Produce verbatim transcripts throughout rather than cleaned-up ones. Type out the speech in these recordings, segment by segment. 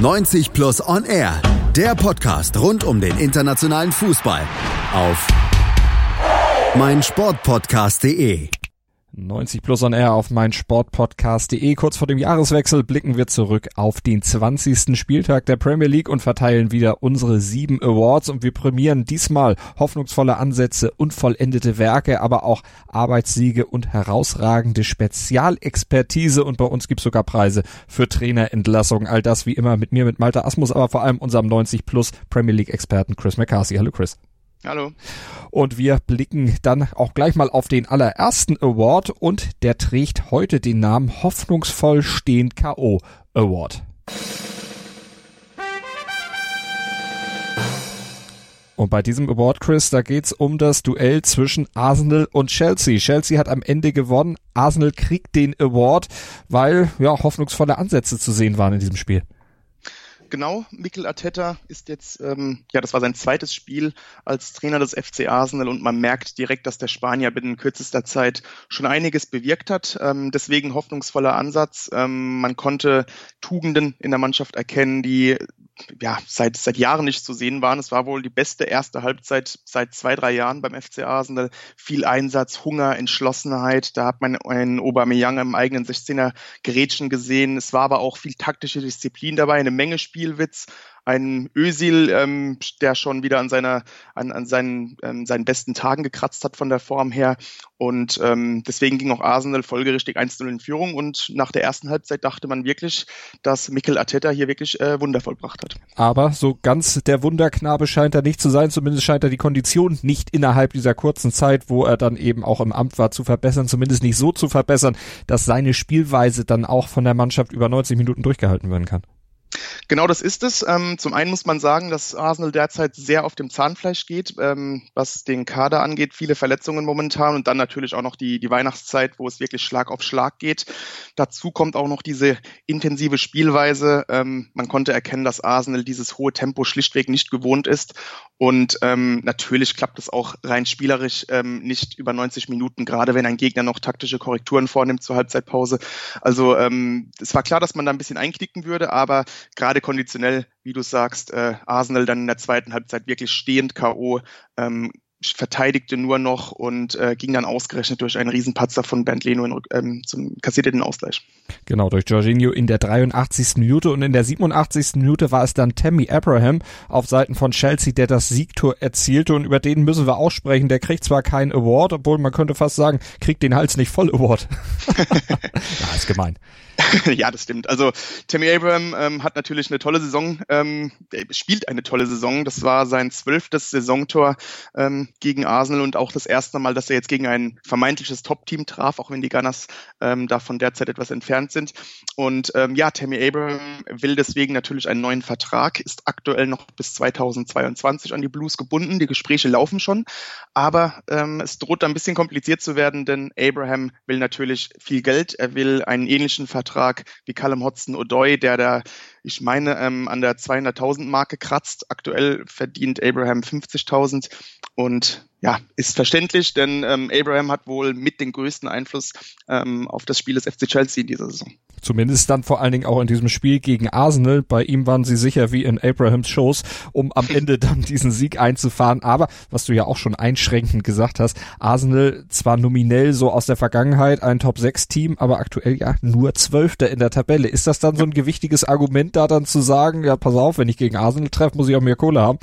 neunzig Plus On Air, der Podcast rund um den internationalen Fußball auf meinsportpodcast punkt de. neunzig Plus On Air auf meinsportpodcast punkt de. Kurz vor dem Jahreswechsel blicken wir zurück auf den zwanzigsten Spieltag der Premier League und verteilen wieder unsere sieben Awards. Und wir prämieren diesmal hoffnungsvolle Ansätze und vollendete Werke, aber auch Arbeitssiege und herausragende Spezialexpertise. Und bei uns gibt's sogar Preise für Trainerentlassungen. All das wie immer mit mir, mit Malte Asmus, aber vor allem unserem neunzig Plus Premier League Experten Chris McCarthy. Hallo Chris. Hallo. Und wir blicken dann auch gleich mal auf den allerersten Award und der trägt heute den Namen Hoffnungsvoll stehend K O Award. Und bei diesem Award, Chris, da geht's um das Duell zwischen Arsenal und Chelsea. Chelsea hat am Ende gewonnen, Arsenal kriegt den Award, weil ja hoffnungsvolle Ansätze zu sehen waren in diesem Spiel. Genau, Mikel Arteta ist jetzt, ähm, ja, das war sein zweites Spiel als Trainer des F C Arsenal und man merkt direkt, dass der Spanier binnen kürzester Zeit schon einiges bewirkt hat. Ähm, deswegen hoffnungsvoller Ansatz. Ähm, man konnte Tugenden in der Mannschaft erkennen, die ja seit seit Jahren nicht zu sehen waren. Es war wohl die beste erste Halbzeit seit zwei, drei Jahren beim F C Arsenal. Viel Einsatz, Hunger, Entschlossenheit. Da hat man einen Aubameyang im eigenen sechzehner gerätschen gesehen. Es war aber auch viel taktische Disziplin dabei, eine Menge Spiel. Spielwitz, ein Özil, ähm, der schon wieder an seiner, an, an seinen, ähm, seinen besten Tagen gekratzt hat von der Form her. Und ähm, deswegen ging auch Arsenal folgerichtig eins zu null in Führung. Und nach der ersten Halbzeit dachte man wirklich, dass Mikel Arteta hier wirklich äh, Wunder vollbracht hat. Aber so ganz der Wunderknabe scheint er nicht zu sein. Zumindest scheint er die Kondition nicht innerhalb dieser kurzen Zeit, wo er dann eben auch im Amt war, zu verbessern. Zumindest nicht so zu verbessern, dass seine Spielweise dann auch von der Mannschaft über neunzig Minuten durchgehalten werden kann. Genau das ist es. Zum einen muss man sagen, dass Arsenal derzeit sehr auf dem Zahnfleisch geht, was den Kader angeht, viele Verletzungen momentan und dann natürlich auch noch die, die Weihnachtszeit, wo es wirklich Schlag auf Schlag geht. Dazu kommt auch noch diese intensive Spielweise. Man konnte erkennen, dass Arsenal dieses hohe Tempo schlichtweg nicht gewohnt ist und natürlich klappt es auch rein spielerisch nicht über neunzig Minuten, gerade wenn ein Gegner noch taktische Korrekturen vornimmt zur Halbzeitpause. Also es war klar, dass man da ein bisschen einknicken würde, aber gerade konditionell, wie du sagst, äh, Arsenal dann in der zweiten Halbzeit wirklich stehend K O, ähm, verteidigte nur noch und äh, ging dann ausgerechnet durch einen Riesenpatzer von Bernd Leno in, ähm, zum kassierten Ausgleich. Genau, durch Jorginho in der dreiundachtzigsten Minute und in der siebenundachtzigsten Minute war es dann Tammy Abraham auf Seiten von Chelsea, der das Siegtor erzielte und über den müssen wir auch sprechen. Der kriegt zwar keinen Award, obwohl man könnte fast sagen, kriegt den Hals nicht voll Award. Ja, ist gemein. Ja, das stimmt. Also Tammy Abraham ähm, hat natürlich eine tolle Saison, ähm, spielt eine tolle Saison. Das war sein zwölftes Saisontor ähm, gegen Arsenal und auch das erste Mal, dass er jetzt gegen ein vermeintliches Top-Team traf, auch wenn die Gunners ähm, davon derzeit etwas entfernt sind. Und ähm, ja, Tammy Abraham will deswegen natürlich einen neuen Vertrag, ist aktuell noch bis zweitausendzweiundzwanzig an die Blues gebunden. Die Gespräche laufen schon, aber ähm, es droht ein bisschen kompliziert zu werden, denn Abraham will natürlich viel Geld. Er will einen ähnlichen Vertrag wie Callum Hudson-Odoi, der da, ich meine, ähm, an der zweihunderttausend-Marke kratzt. Aktuell verdient Abraham fünfzigtausend und ja, ist verständlich, denn ähm, Abraham hat wohl mit den größten Einfluss ähm, auf das Spiel des F C Chelsea in dieser Saison. Zumindest dann vor allen Dingen auch in diesem Spiel gegen Arsenal. Bei ihm waren sie sicher wie in Abrahams Shows, um am Ende dann diesen Sieg einzufahren. Aber, was du ja auch schon einschränkend gesagt hast, Arsenal zwar nominell so aus der Vergangenheit ein Top sechs Team, aber aktuell ja nur Zwölfter in der Tabelle. Ist das dann so ein gewichtiges Argument, da dann zu sagen, ja pass auf, wenn ich gegen Arsenal treffe, muss ich auch mehr Kohle haben?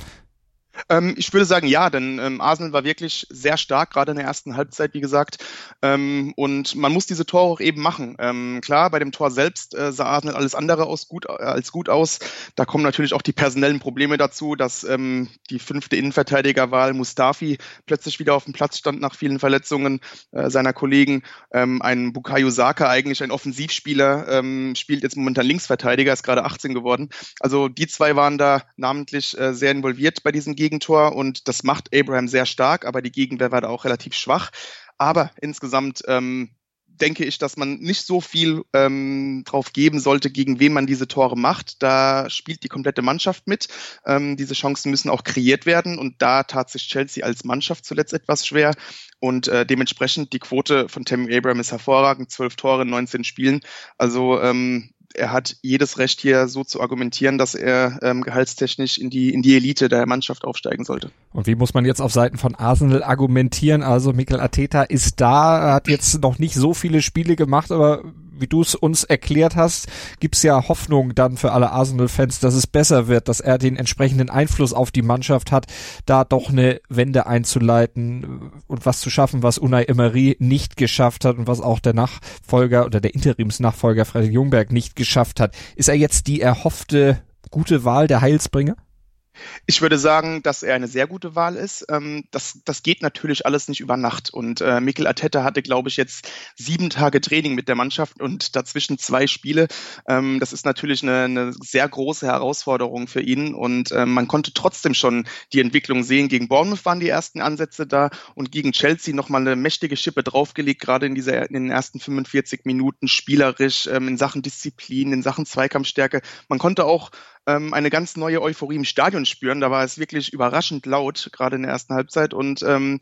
Ähm, ich würde sagen, ja, denn ähm, Arsenal war wirklich sehr stark, gerade in der ersten Halbzeit, wie gesagt. Ähm, und man muss diese Tore auch eben machen. Ähm, klar, bei dem Tor selbst äh, sah Arsenal alles andere aus, gut, äh, als gut aus. Da kommen natürlich auch die personellen Probleme dazu, dass ähm, die fünfte Innenverteidigerwahl Mustafi plötzlich wieder auf dem Platz stand nach vielen Verletzungen äh, seiner Kollegen. Ähm, ein Bukayo Saka, eigentlich ein Offensivspieler, ähm, spielt jetzt momentan Linksverteidiger, ist gerade achtzehn geworden. Also die zwei waren da namentlich äh, sehr involviert bei diesem Gegner. Gegentor und das macht Abraham sehr stark, aber die Gegenwehr war da auch relativ schwach. Aber insgesamt ähm, denke ich, dass man nicht so viel ähm, drauf geben sollte, gegen wen man diese Tore macht. Da spielt die komplette Mannschaft mit. Ähm, diese Chancen müssen auch kreiert werden und da tat sich Chelsea als Mannschaft zuletzt etwas schwer und äh, dementsprechend die Quote von Tammy Abraham ist hervorragend. zwölf Tore in neunzehn Spielen. Also ähm, er hat jedes Recht, hier so zu argumentieren, dass er ähm, gehaltstechnisch in die in die Elite der Mannschaft aufsteigen sollte. Und wie muss man jetzt auf Seiten von Arsenal argumentieren? Also Mikel Arteta ist da, hat jetzt noch nicht so viele Spiele gemacht, aber wie du es uns erklärt hast, gibt's ja Hoffnung dann für alle Arsenal-Fans, dass es besser wird, dass er den entsprechenden Einfluss auf die Mannschaft hat, da doch eine Wende einzuleiten und was zu schaffen, was Unai Emery nicht geschafft hat und was auch der Nachfolger oder der Interimsnachfolger Fredrik Jungberg nicht geschafft hat. Ist er jetzt die erhoffte gute Wahl der Heilsbringer? Ich würde sagen, dass er eine sehr gute Wahl ist. Das, das geht natürlich alles nicht über Nacht. Und äh, Mikel Arteta hatte, glaube ich, jetzt sieben Tage Training mit der Mannschaft und dazwischen zwei Spiele. Ähm, das ist natürlich eine, eine sehr große Herausforderung für ihn. Und äh, man konnte trotzdem schon die Entwicklung sehen. Gegen Bournemouth waren die ersten Ansätze da und gegen Chelsea nochmal eine mächtige Schippe draufgelegt, gerade in, dieser, in den ersten fünfundvierzig Minuten spielerisch, ähm, in Sachen Disziplin, in Sachen Zweikampfstärke. Man konnte auch eine ganz neue Euphorie im Stadion spüren. Da war es wirklich überraschend laut, gerade in der ersten Halbzeit. Und ähm,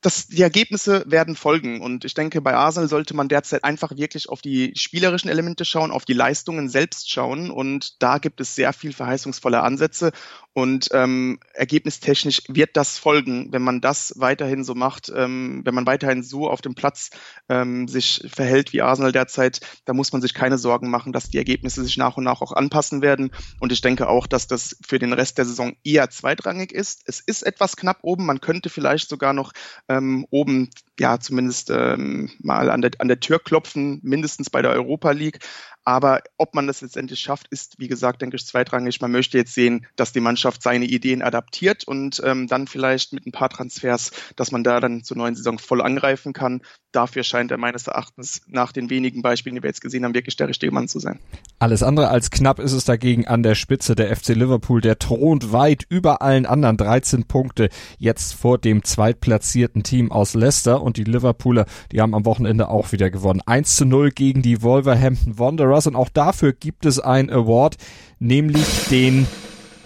das, die Ergebnisse werden folgen. Und ich denke, bei Arsenal sollte man derzeit einfach wirklich auf die spielerischen Elemente schauen, auf die Leistungen selbst schauen. Und da gibt es sehr viel verheißungsvolle Ansätze. Und ähm, ergebnistechnisch wird das folgen, wenn man das weiterhin so macht, ähm, wenn man weiterhin so auf dem Platz ähm, sich verhält wie Arsenal derzeit. Da muss man sich keine Sorgen machen, dass die Ergebnisse sich nach und nach auch anpassen werden. Und ich denke auch, dass das für den Rest der Saison eher zweitrangig ist. Es ist etwas knapp oben. Man könnte vielleicht sogar noch ähm, oben, ja zumindest ähm, mal an der, an der Tür klopfen, mindestens bei der Europa League. Aber ob man das letztendlich schafft, ist, wie gesagt, denke ich, zweitrangig. Man möchte jetzt sehen, dass die Mannschaft seine Ideen adaptiert und ähm, dann vielleicht mit ein paar Transfers, dass man da dann zur neuen Saison voll angreifen kann. Dafür scheint er meines Erachtens nach den wenigen Beispielen, die wir jetzt gesehen haben, wirklich der richtige Mann zu sein. Alles andere als knapp ist es dagegen an der Spitze. Der F C Liverpool, der thront weit über allen anderen. dreizehn Punkte jetzt vor dem zweitplatzierten Team aus Leicester. Und die Liverpooler, die haben am Wochenende auch wieder gewonnen. eins zu null gegen die Wolverhampton Wanderers. Und auch dafür gibt es einen Award, nämlich den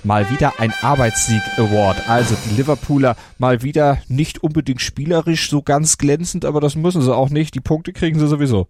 mal wieder ein Arbeitssieg-Award. Also die Liverpooler mal wieder nicht unbedingt spielerisch so ganz glänzend, aber das müssen sie auch nicht. Die Punkte kriegen sie sowieso.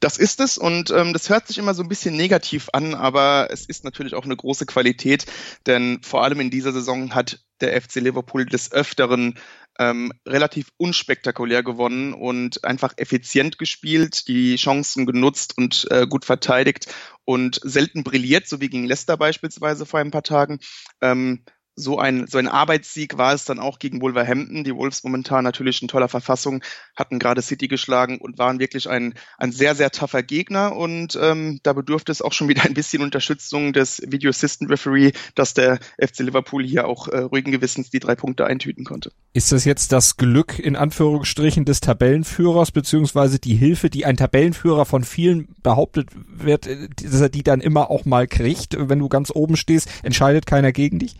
Das ist es und ähm, das hört sich immer so ein bisschen negativ an, aber es ist natürlich auch eine große Qualität, denn vor allem in dieser Saison hat der F C Liverpool des Öfteren Ähm, relativ unspektakulär gewonnen und einfach effizient gespielt, die Chancen genutzt und äh, gut verteidigt und selten brilliert, so wie gegen Leicester beispielsweise vor ein paar Tagen. Ähm, so ein so ein Arbeitssieg war es dann auch gegen Wolverhampton. Die Wolves momentan natürlich in toller Verfassung, hatten gerade City geschlagen und waren wirklich ein ein sehr, sehr tougher Gegner. Und ähm, da bedurfte es auch schon wieder ein bisschen Unterstützung des Video Assistant Referee, dass der F C Liverpool hier auch äh, ruhigen Gewissens die drei Punkte eintüten konnte. Ist das jetzt das Glück in Anführungsstrichen des Tabellenführers beziehungsweise die Hilfe, die ein Tabellenführer von vielen behauptet wird, dass er die dann immer auch mal kriegt, wenn du ganz oben stehst, entscheidet keiner gegen dich?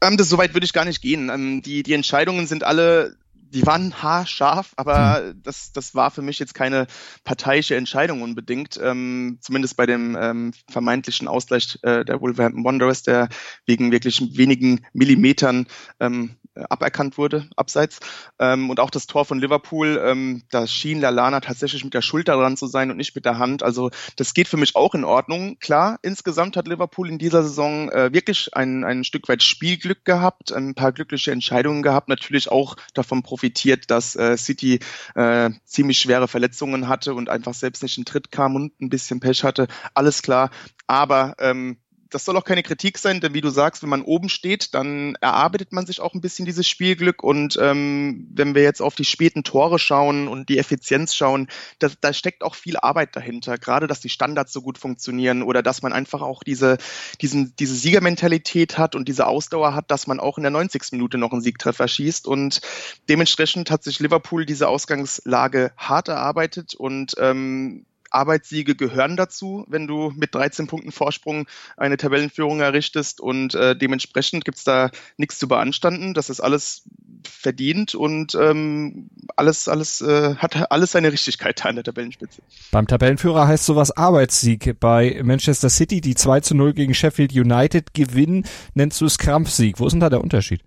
Ähm, das, so weit würde ich gar nicht gehen. Ähm, die, die Entscheidungen sind alle... Die waren haarscharf, aber das, das war für mich jetzt keine parteiische Entscheidung unbedingt, ähm, zumindest bei dem ähm, vermeintlichen Ausgleich äh, der Wolverhampton Wanderers, der wegen wirklich wenigen Millimetern ähm, aberkannt wurde, abseits. Ähm, und auch das Tor von Liverpool, ähm, da schien Lallana tatsächlich mit der Schulter dran zu sein und nicht mit der Hand. Also das geht für mich auch in Ordnung. Klar, insgesamt hat Liverpool in dieser Saison äh, wirklich ein, ein Stück weit Spielglück gehabt, ein paar glückliche Entscheidungen gehabt, natürlich auch davon profitiert. profitiert, dass äh, City äh, ziemlich schwere Verletzungen hatte und einfach selbst nicht in Tritt kam und ein bisschen Pech hatte. Alles klar, aber ähm, das soll auch keine Kritik sein, denn wie du sagst, wenn man oben steht, dann erarbeitet man sich auch ein bisschen dieses Spielglück und ähm, wenn wir jetzt auf die späten Tore schauen und die Effizienz schauen, da, da steckt auch viel Arbeit dahinter, gerade dass die Standards so gut funktionieren oder dass man einfach auch diese, diesen, diese Siegermentalität hat und diese Ausdauer hat, dass man auch in der neunzigsten Minute noch einen Siegtreffer schießt und dementsprechend hat sich Liverpool diese Ausgangslage hart erarbeitet und ähm, Arbeitssiege gehören dazu, wenn du mit dreizehn Punkten Vorsprung eine Tabellenführung errichtest und äh, dementsprechend gibt's da nichts zu beanstanden. Das ist alles verdient und ähm, alles, alles äh, hat alles seine Richtigkeit da an der Tabellenspitze. Beim Tabellenführer heißt sowas Arbeitssieg. Bei Manchester City, die zwei zu null gegen Sheffield United gewinnen, nennst du es Krampfsieg. Wo ist denn da der Unterschied?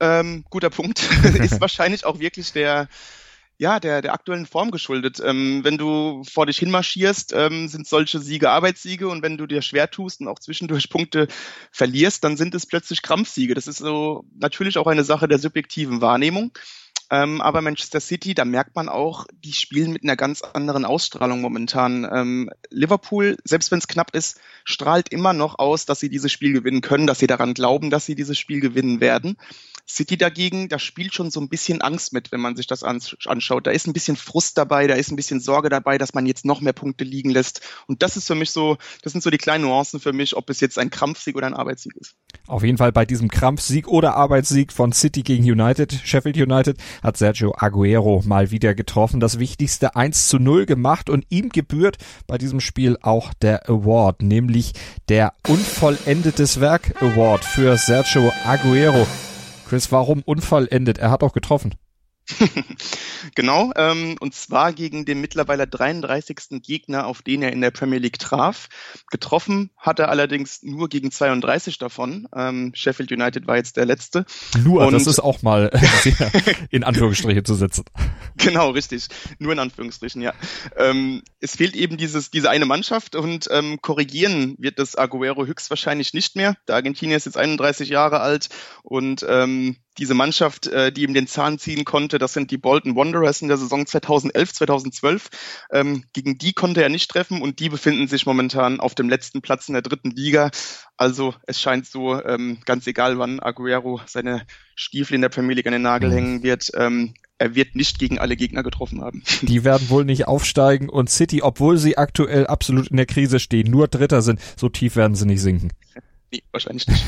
Ähm, guter Punkt. Ist wahrscheinlich auch wirklich der ja, der, der aktuellen Form geschuldet. Ähm, wenn du vor dich hinmarschierst, ähm, sind solche Siege Arbeitssiege, und wenn du dir schwer tust und auch zwischendurch Punkte verlierst, dann sind es plötzlich Krampfsiege. Das ist so natürlich auch eine Sache der subjektiven Wahrnehmung. Ähm, aber Manchester City, da merkt man auch, die spielen mit einer ganz anderen Ausstrahlung momentan. Ähm, Liverpool, selbst wenn es knapp ist, strahlt immer noch aus, dass sie dieses Spiel gewinnen können, dass sie daran glauben, dass sie dieses Spiel gewinnen werden. City dagegen, da spielt schon so ein bisschen Angst mit, wenn man sich das anschaut. Da ist ein bisschen Frust dabei, da ist ein bisschen Sorge dabei, dass man jetzt noch mehr Punkte liegen lässt. Und das ist für mich so, das sind so die kleinen Nuancen für mich, ob es jetzt ein Krampfsieg oder ein Arbeitssieg ist. Auf jeden Fall bei diesem Krampfsieg oder Arbeitssieg von City gegen United, Sheffield United, hat Sergio Aguero mal wieder getroffen, das wichtigste eins zu null gemacht, und ihm gebührt bei diesem Spiel auch der Award, nämlich der Unvollendetes Werk Award für Sergio Aguero. Chris, warum unvollendet? Er hat auch getroffen. Genau, ähm, und zwar gegen den mittlerweile dreiunddreißigsten Gegner, auf den er in der Premier League traf. Getroffen hat er allerdings nur gegen zweiunddreißig davon. Ähm, Sheffield United war jetzt der Letzte. Nur, und das ist auch mal in Anführungsstrichen zu setzen. Genau, richtig. Nur in Anführungsstrichen, ja. Ähm, es fehlt eben dieses diese eine Mannschaft, und ähm, korrigieren wird das Aguero höchstwahrscheinlich nicht mehr. Der Argentinier ist jetzt einunddreißig Jahre alt, und ähm, diese Mannschaft, die ihm den Zahn ziehen konnte, das sind die Bolton Wanderers in der Saison zweitausendelf, zweitausendzwölf. Ähm, gegen die konnte er nicht treffen, und die befinden sich momentan auf dem letzten Platz in der dritten Liga. Also es scheint so, ähm, ganz egal wann Aguero seine Stiefel in der Premier League an den Nagel hängen wird, ähm, er wird nicht gegen alle Gegner getroffen haben. Die werden wohl nicht aufsteigen, und City, obwohl sie aktuell absolut in der Krise stehen, nur Dritter sind, so tief werden sie nicht sinken. Nee, wahrscheinlich nicht.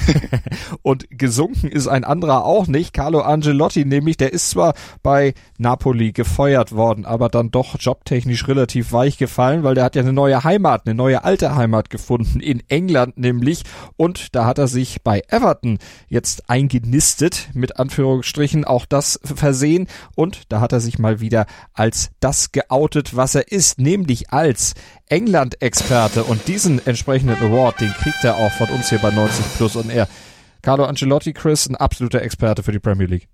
Und gesunken ist ein anderer auch nicht, Carlo Ancelotti nämlich, der ist zwar bei Napoli gefeuert worden, aber dann doch jobtechnisch relativ weich gefallen, weil der hat ja eine neue Heimat, eine neue alte Heimat gefunden, in England nämlich, und da hat er sich bei Everton jetzt eingenistet, mit Anführungsstrichen, auch das Versehen, und da hat er sich mal wieder als das geoutet, was er ist, nämlich als England-Experte, und diesen entsprechenden Award, den kriegt er auch von uns hier bei neunzig Plus und er. Carlo Ancelotti, Chris, ein absoluter Experte für die Premier League.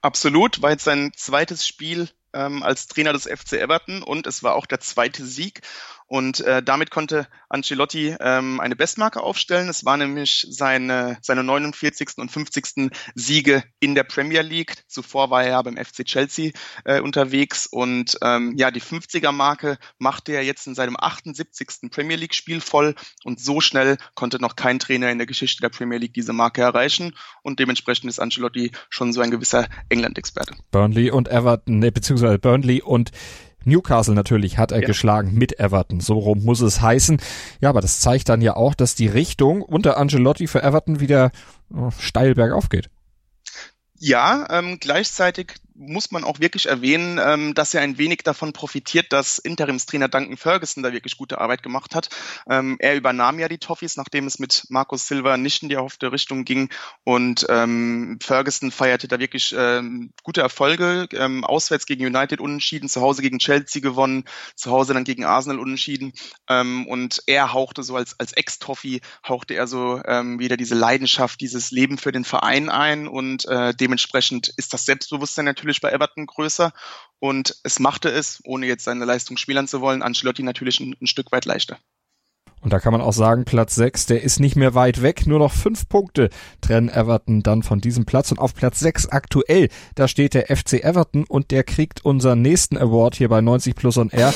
Absolut, war jetzt sein zweites Spiel ähm, als Trainer des F C Everton, und es war auch der zweite Sieg. Und äh, damit konnte Ancelotti ähm, eine Bestmarke aufstellen. Es waren nämlich seine, seine neunundvierzigsten und fünfzigsten Siege in der Premier League. Zuvor war er ja beim F C Chelsea äh, unterwegs. Und ähm, ja, die fünfziger-Marke machte er jetzt in seinem achtundsiebzigsten Premier League-Spiel voll. Und so schnell konnte noch kein Trainer in der Geschichte der Premier League diese Marke erreichen. Und dementsprechend ist Ancelotti schon so ein gewisser England-Experte. Burnley und Everton, ne, beziehungsweise Burnley und Newcastle natürlich hat er ja geschlagen mit Everton, so rum muss es heißen. Ja, aber das zeigt dann ja auch, dass die Richtung unter Ancelotti für Everton wieder steil bergauf geht. Ja, ähm, gleichzeitig muss man auch wirklich erwähnen, ähm, dass er ein wenig davon profitiert, dass Interimstrainer Duncan Ferguson da wirklich gute Arbeit gemacht hat. Ähm, er übernahm ja die Toffees, nachdem es mit Marco Silva nicht in die erhoffte Richtung ging, und ähm, Ferguson feierte da wirklich ähm, gute Erfolge. Ähm, auswärts gegen United unentschieden, zu Hause gegen Chelsea gewonnen, zu Hause dann gegen Arsenal unentschieden, ähm, und er hauchte so als, als Ex-Toffee, hauchte er so ähm, wieder diese Leidenschaft, dieses Leben für den Verein ein, und äh, dem Dementsprechend ist das Selbstbewusstsein natürlich bei Everton größer, und es machte es, ohne jetzt seine Leistung schmälern zu wollen, Ancelotti natürlich ein, ein Stück weit leichter. Und da kann man auch sagen, Platz sechs, der ist nicht mehr weit weg, nur noch fünf Punkte trennen Everton dann von diesem Platz, und auf Platz sechs aktuell, da steht der F C Everton, und der kriegt unseren nächsten Award hier bei neunzig Plus on Air,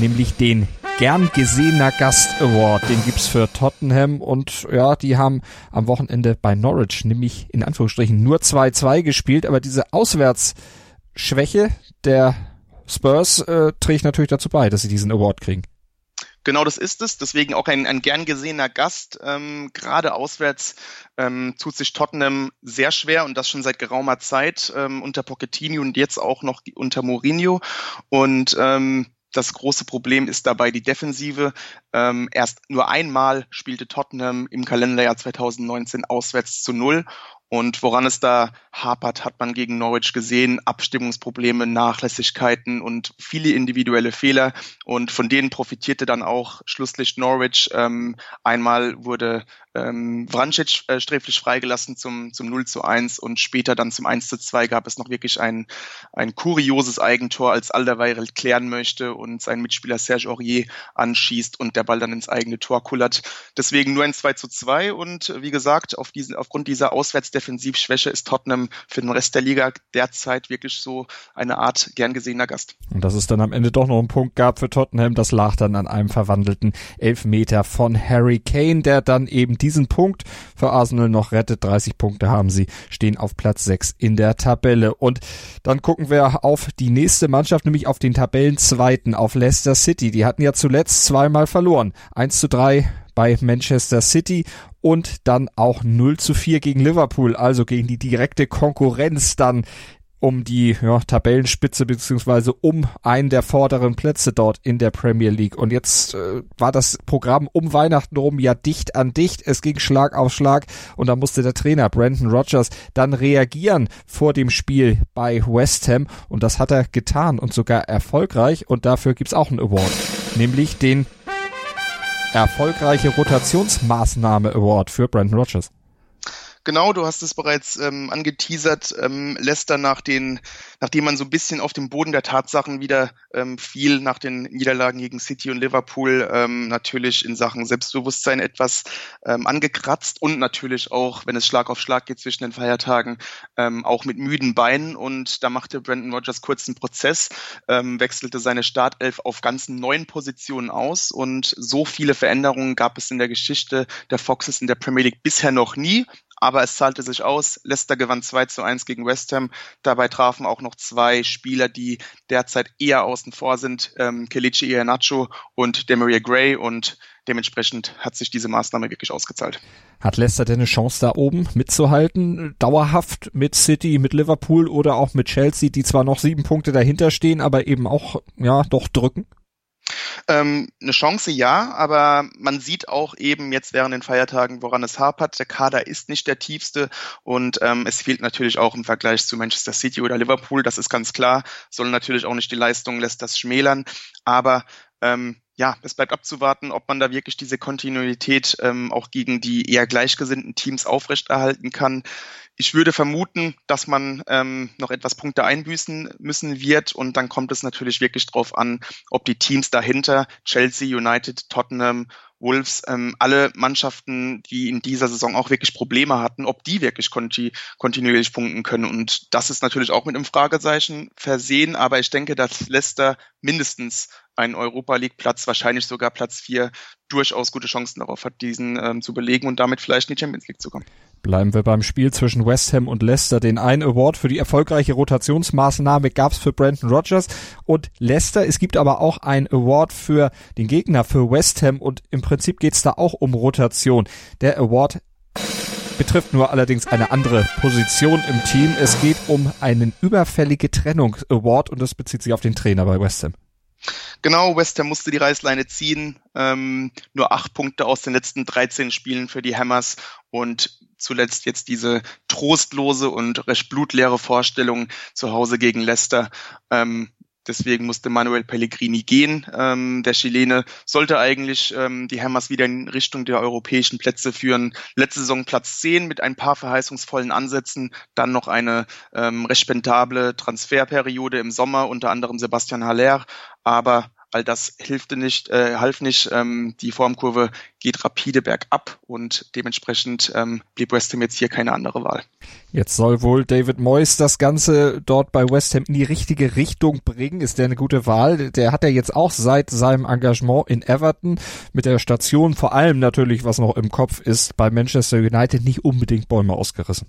nämlich den Gern gesehener Gast Award, den gibt's für Tottenham, und ja, die haben am Wochenende bei Norwich nämlich in Anführungsstrichen nur zwei zu zwei gespielt, aber diese Auswärtsschwäche der Spurs äh, trägt natürlich dazu bei, dass sie diesen Award kriegen. Genau, das ist es. Deswegen auch ein, ein gern gesehener Gast. Ähm, gerade auswärts ähm, tut sich Tottenham sehr schwer, und das schon seit geraumer Zeit ähm, unter Pochettino und jetzt auch noch unter Mourinho, und ähm, das große Problem ist dabei die Defensive. Ähm, erst nur einmal spielte Tottenham im Kalenderjahr zweitausendneunzehn auswärts zu null. Und woran es da hapert, hat man gegen Norwich gesehen. Abstimmungsprobleme, Nachlässigkeiten und viele individuelle Fehler. Und von denen profitierte dann auch schlusslich Norwich. Ähm, einmal wurde ähm, Vrancic äh, sträflich freigelassen zum, zum null zu eins und später dann zum eins zu zwei gab es noch wirklich ein, ein kurioses Eigentor, als Alderweireld klären möchte und sein Mitspieler Serge Aurier anschießt und der Ball dann ins eigene Tor kullert. Deswegen nur ein zwei zu zwei und wie gesagt, auf diesen, aufgrund dieser Auswärtsdefensivschwäche ist Tottenham für den Rest der Liga derzeit wirklich so eine Art gern gesehener Gast. Und dass es dann am Ende doch noch einen Punkt gab für Tottenham, das lag dann an einem verwandelten Elfmeter von Harry Kane, der dann eben diesen Punkt für Arsenal noch rettet. dreißig Punkte haben sie, stehen auf Platz sechs in der Tabelle. Und dann gucken wir auf die nächste Mannschaft, nämlich auf den Tabellenzweiten, auf Leicester City. Die hatten ja zuletzt zweimal verloren. eins zu drei bei Manchester City und dann auch null zu vier gegen Liverpool, also gegen die direkte Konkurrenz dann um die ja, Tabellenspitze beziehungsweise um einen der vorderen Plätze dort in der Premier League. Und jetzt äh, war das Programm um Weihnachten rum ja dicht an dicht. Es ging Schlag auf Schlag und da musste der Trainer Brendan Rodgers dann reagieren vor dem Spiel bei West Ham. Und das hat er getan und sogar erfolgreich. Und dafür gibt's auch einen Award, nämlich den Erfolgreiche Rotationsmaßnahme Award für Brendan Rodgers. Genau, du hast es bereits ähm, angeteasert. Ähm, Leicester, nach den, nachdem man so ein bisschen auf dem Boden der Tatsachen wieder ähm, fiel, nach den Niederlagen gegen City und Liverpool, ähm, natürlich in Sachen Selbstbewusstsein etwas ähm, angekratzt und natürlich auch, wenn es Schlag auf Schlag geht zwischen den Feiertagen, ähm, auch mit müden Beinen. Und da machte Brendan Rodgers kurzen Prozess, ähm, wechselte seine Startelf auf ganzen neun Positionen aus. Und so viele Veränderungen gab es in der Geschichte der Foxes in der Premier League bisher noch nie. Aber es zahlte sich aus. Leicester gewann zwei zu eins gegen West Ham. Dabei trafen auch noch zwei Spieler, die derzeit eher außen vor sind. Ähm, Kelechi Iheanacho und Demaria Gray. Und dementsprechend hat sich diese Maßnahme wirklich ausgezahlt. Hat Leicester denn eine Chance da oben mitzuhalten? Dauerhaft mit City, mit Liverpool oder auch mit Chelsea, die zwar noch sieben Punkte dahinter stehen, aber eben auch ja doch drücken? Ähm, eine Chance, ja, aber man sieht auch eben jetzt während den Feiertagen, woran es hapert. Der Kader ist nicht der tiefste und ähm, es fehlt natürlich auch im Vergleich zu Manchester City oder Liverpool, das ist ganz klar. Soll natürlich auch nicht die Leistung Leicesters schmälern, aber ähm, ja, es bleibt abzuwarten, ob man da wirklich diese Kontinuität ähm, auch gegen die eher gleichgesinnten Teams aufrechterhalten kann. Ich würde vermuten, dass man ähm, noch etwas Punkte einbüßen müssen wird und dann kommt es natürlich wirklich drauf an, ob die Teams dahinter, Chelsea, United, Tottenham, Wolves, ähm, alle Mannschaften, die in dieser Saison auch wirklich Probleme hatten, ob die wirklich konti- kontinuierlich punkten können. Und das ist natürlich auch mit einem Fragezeichen versehen, aber ich denke, dass Leicester mindestens einen Europa-League-Platz, wahrscheinlich sogar Platz vier, durchaus gute Chancen darauf hat, diesen ähm, zu belegen und damit vielleicht in die Champions League zu kommen. Bleiben wir beim Spiel zwischen West Ham und Leicester. Den einen Award für die erfolgreiche Rotationsmaßnahme gab es für Brendan Rodgers und Leicester. Es gibt aber auch einen Award für den Gegner, für West Ham, und im Prinzip geht es da auch um Rotation. Der Award betrifft nur allerdings eine andere Position im Team. Es geht um einen überfällige Trennungs-Award und das bezieht sich auf den Trainer bei West Ham. Genau, West Ham musste die Reißleine ziehen, ähm, nur acht Punkte aus den letzten dreizehn Spielen für die Hammers und zuletzt jetzt diese trostlose und recht blutleere Vorstellung zu Hause gegen Leicester. Ähm, deswegen musste Manuel Pellegrini gehen. Ähm, der Chilene sollte eigentlich ähm, die Hammers wieder in Richtung der europäischen Plätze führen. Letzte Saison Platz zehn mit ein paar verheißungsvollen Ansätzen, dann noch eine ähm, recht spendable Transferperiode im Sommer, unter anderem Sebastian Haller, aber all das hilft nicht, äh, half nicht. Ähm, die Formkurve geht rapide bergab und dementsprechend ähm, blieb West Ham jetzt hier keine andere Wahl. Jetzt soll wohl David Moyes das Ganze dort bei West Ham in die richtige Richtung bringen. Ist der eine gute Wahl? Der hat ja jetzt auch seit seinem Engagement in Everton mit der Station, vor allem natürlich, was noch im Kopf ist, bei Manchester United nicht unbedingt Bäume ausgerissen.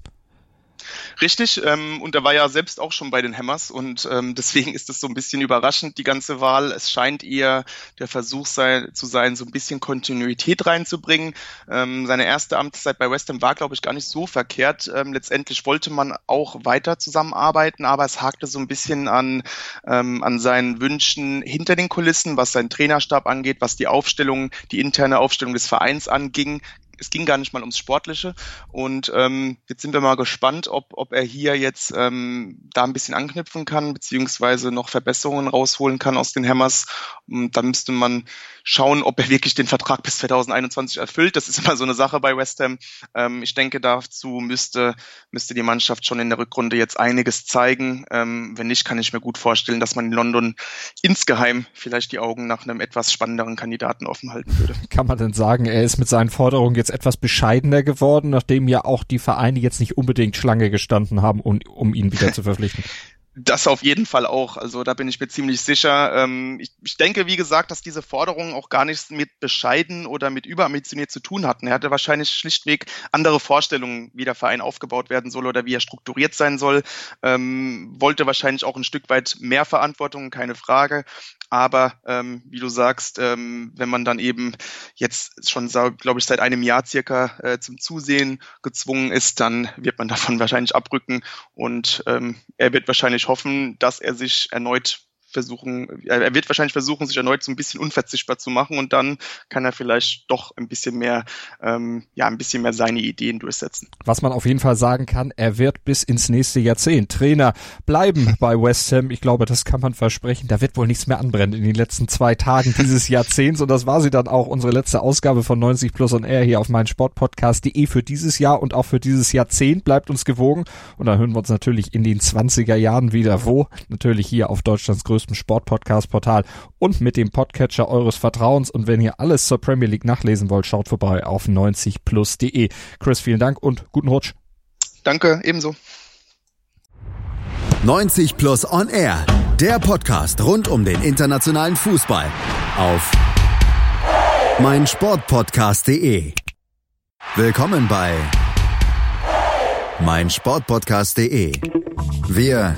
Richtig, ähm, und er war ja selbst auch schon bei den Hammers und ähm, deswegen ist es so ein bisschen überraschend, die ganze Wahl. Es scheint eher der Versuch sei, zu sein, so ein bisschen Kontinuität reinzubringen. Ähm, seine erste Amtszeit bei West Ham war, glaube ich, gar nicht so verkehrt. Ähm, letztendlich wollte man auch weiter zusammenarbeiten, aber es hakte so ein bisschen an, ähm, an seinen Wünschen hinter den Kulissen, was seinen Trainerstab angeht, was die Aufstellung, die interne Aufstellung des Vereins anging. es ging gar nicht mal ums Sportliche. Und ähm, jetzt sind wir mal gespannt, ob, ob er hier jetzt ähm, da ein bisschen anknüpfen kann, beziehungsweise noch Verbesserungen rausholen kann aus den Hammers. Und dann müsste man schauen, ob er wirklich den Vertrag bis zwanzig einundzwanzig erfüllt. Das ist immer so eine Sache bei West Ham. Ähm, ich denke, dazu müsste, müsste die Mannschaft schon in der Rückrunde jetzt einiges zeigen. Ähm, wenn nicht, kann ich mir gut vorstellen, dass man in London insgeheim vielleicht die Augen nach einem etwas spannenderen Kandidaten offen halten würde. Kann man denn sagen, er ist mit seinen Forderungen jetzt etwas bescheidener geworden, nachdem ja auch die Vereine jetzt nicht unbedingt Schlange gestanden haben, um, um ihn wieder zu verpflichten? Das auf jeden Fall auch. Also da bin ich mir ziemlich sicher. Ich denke, wie gesagt, dass diese Forderungen auch gar nichts mit bescheiden oder mit überambitioniert zu tun hatten. Er hatte wahrscheinlich schlichtweg andere Vorstellungen, wie der Verein aufgebaut werden soll oder wie er strukturiert sein soll. Wollte wahrscheinlich auch ein Stück weit mehr Verantwortung, keine Frage. Aber ähm, wie du sagst, ähm, wenn man dann eben jetzt schon, glaube ich, seit einem Jahr circa äh, zum Zusehen gezwungen ist, dann wird man davon wahrscheinlich abrücken. Und ähm, er wird wahrscheinlich hoffen, dass er sich erneut versuchen, er wird wahrscheinlich versuchen, sich erneut so ein bisschen unverzichtbar zu machen. Und dann kann er vielleicht doch ein bisschen mehr, ähm, ja, ein bisschen mehr seine Ideen durchsetzen. Was man auf jeden Fall sagen kann, er wird bis ins nächste Jahrzehnt Trainer bleiben bei West Ham. Ich glaube, das kann man versprechen. Da wird wohl nichts mehr anbrennen in den letzten zwei Tagen dieses Jahrzehnts. Und das war sie dann auch, unsere letzte Ausgabe von neunzig Plus on Air hier auf meinsportpodcast punkt de für dieses Jahr und auch für dieses Jahrzehnt. Bleibt uns gewogen. Und dann hören wir uns natürlich in den zwanziger Jahren wieder. Wo? Natürlich hier auf Deutschlands größten Sportpodcast-Portal und mit dem Podcatcher eures Vertrauens. Und wenn ihr alles zur Premier League nachlesen wollt, schaut vorbei auf neunzig plus punkt de. Chris, vielen Dank und guten Rutsch. Danke, ebenso. neunzig Plus On Air, der Podcast rund um den internationalen Fußball auf meinsportpodcast punkt de. Willkommen bei meinsportpodcast punkt de. Wir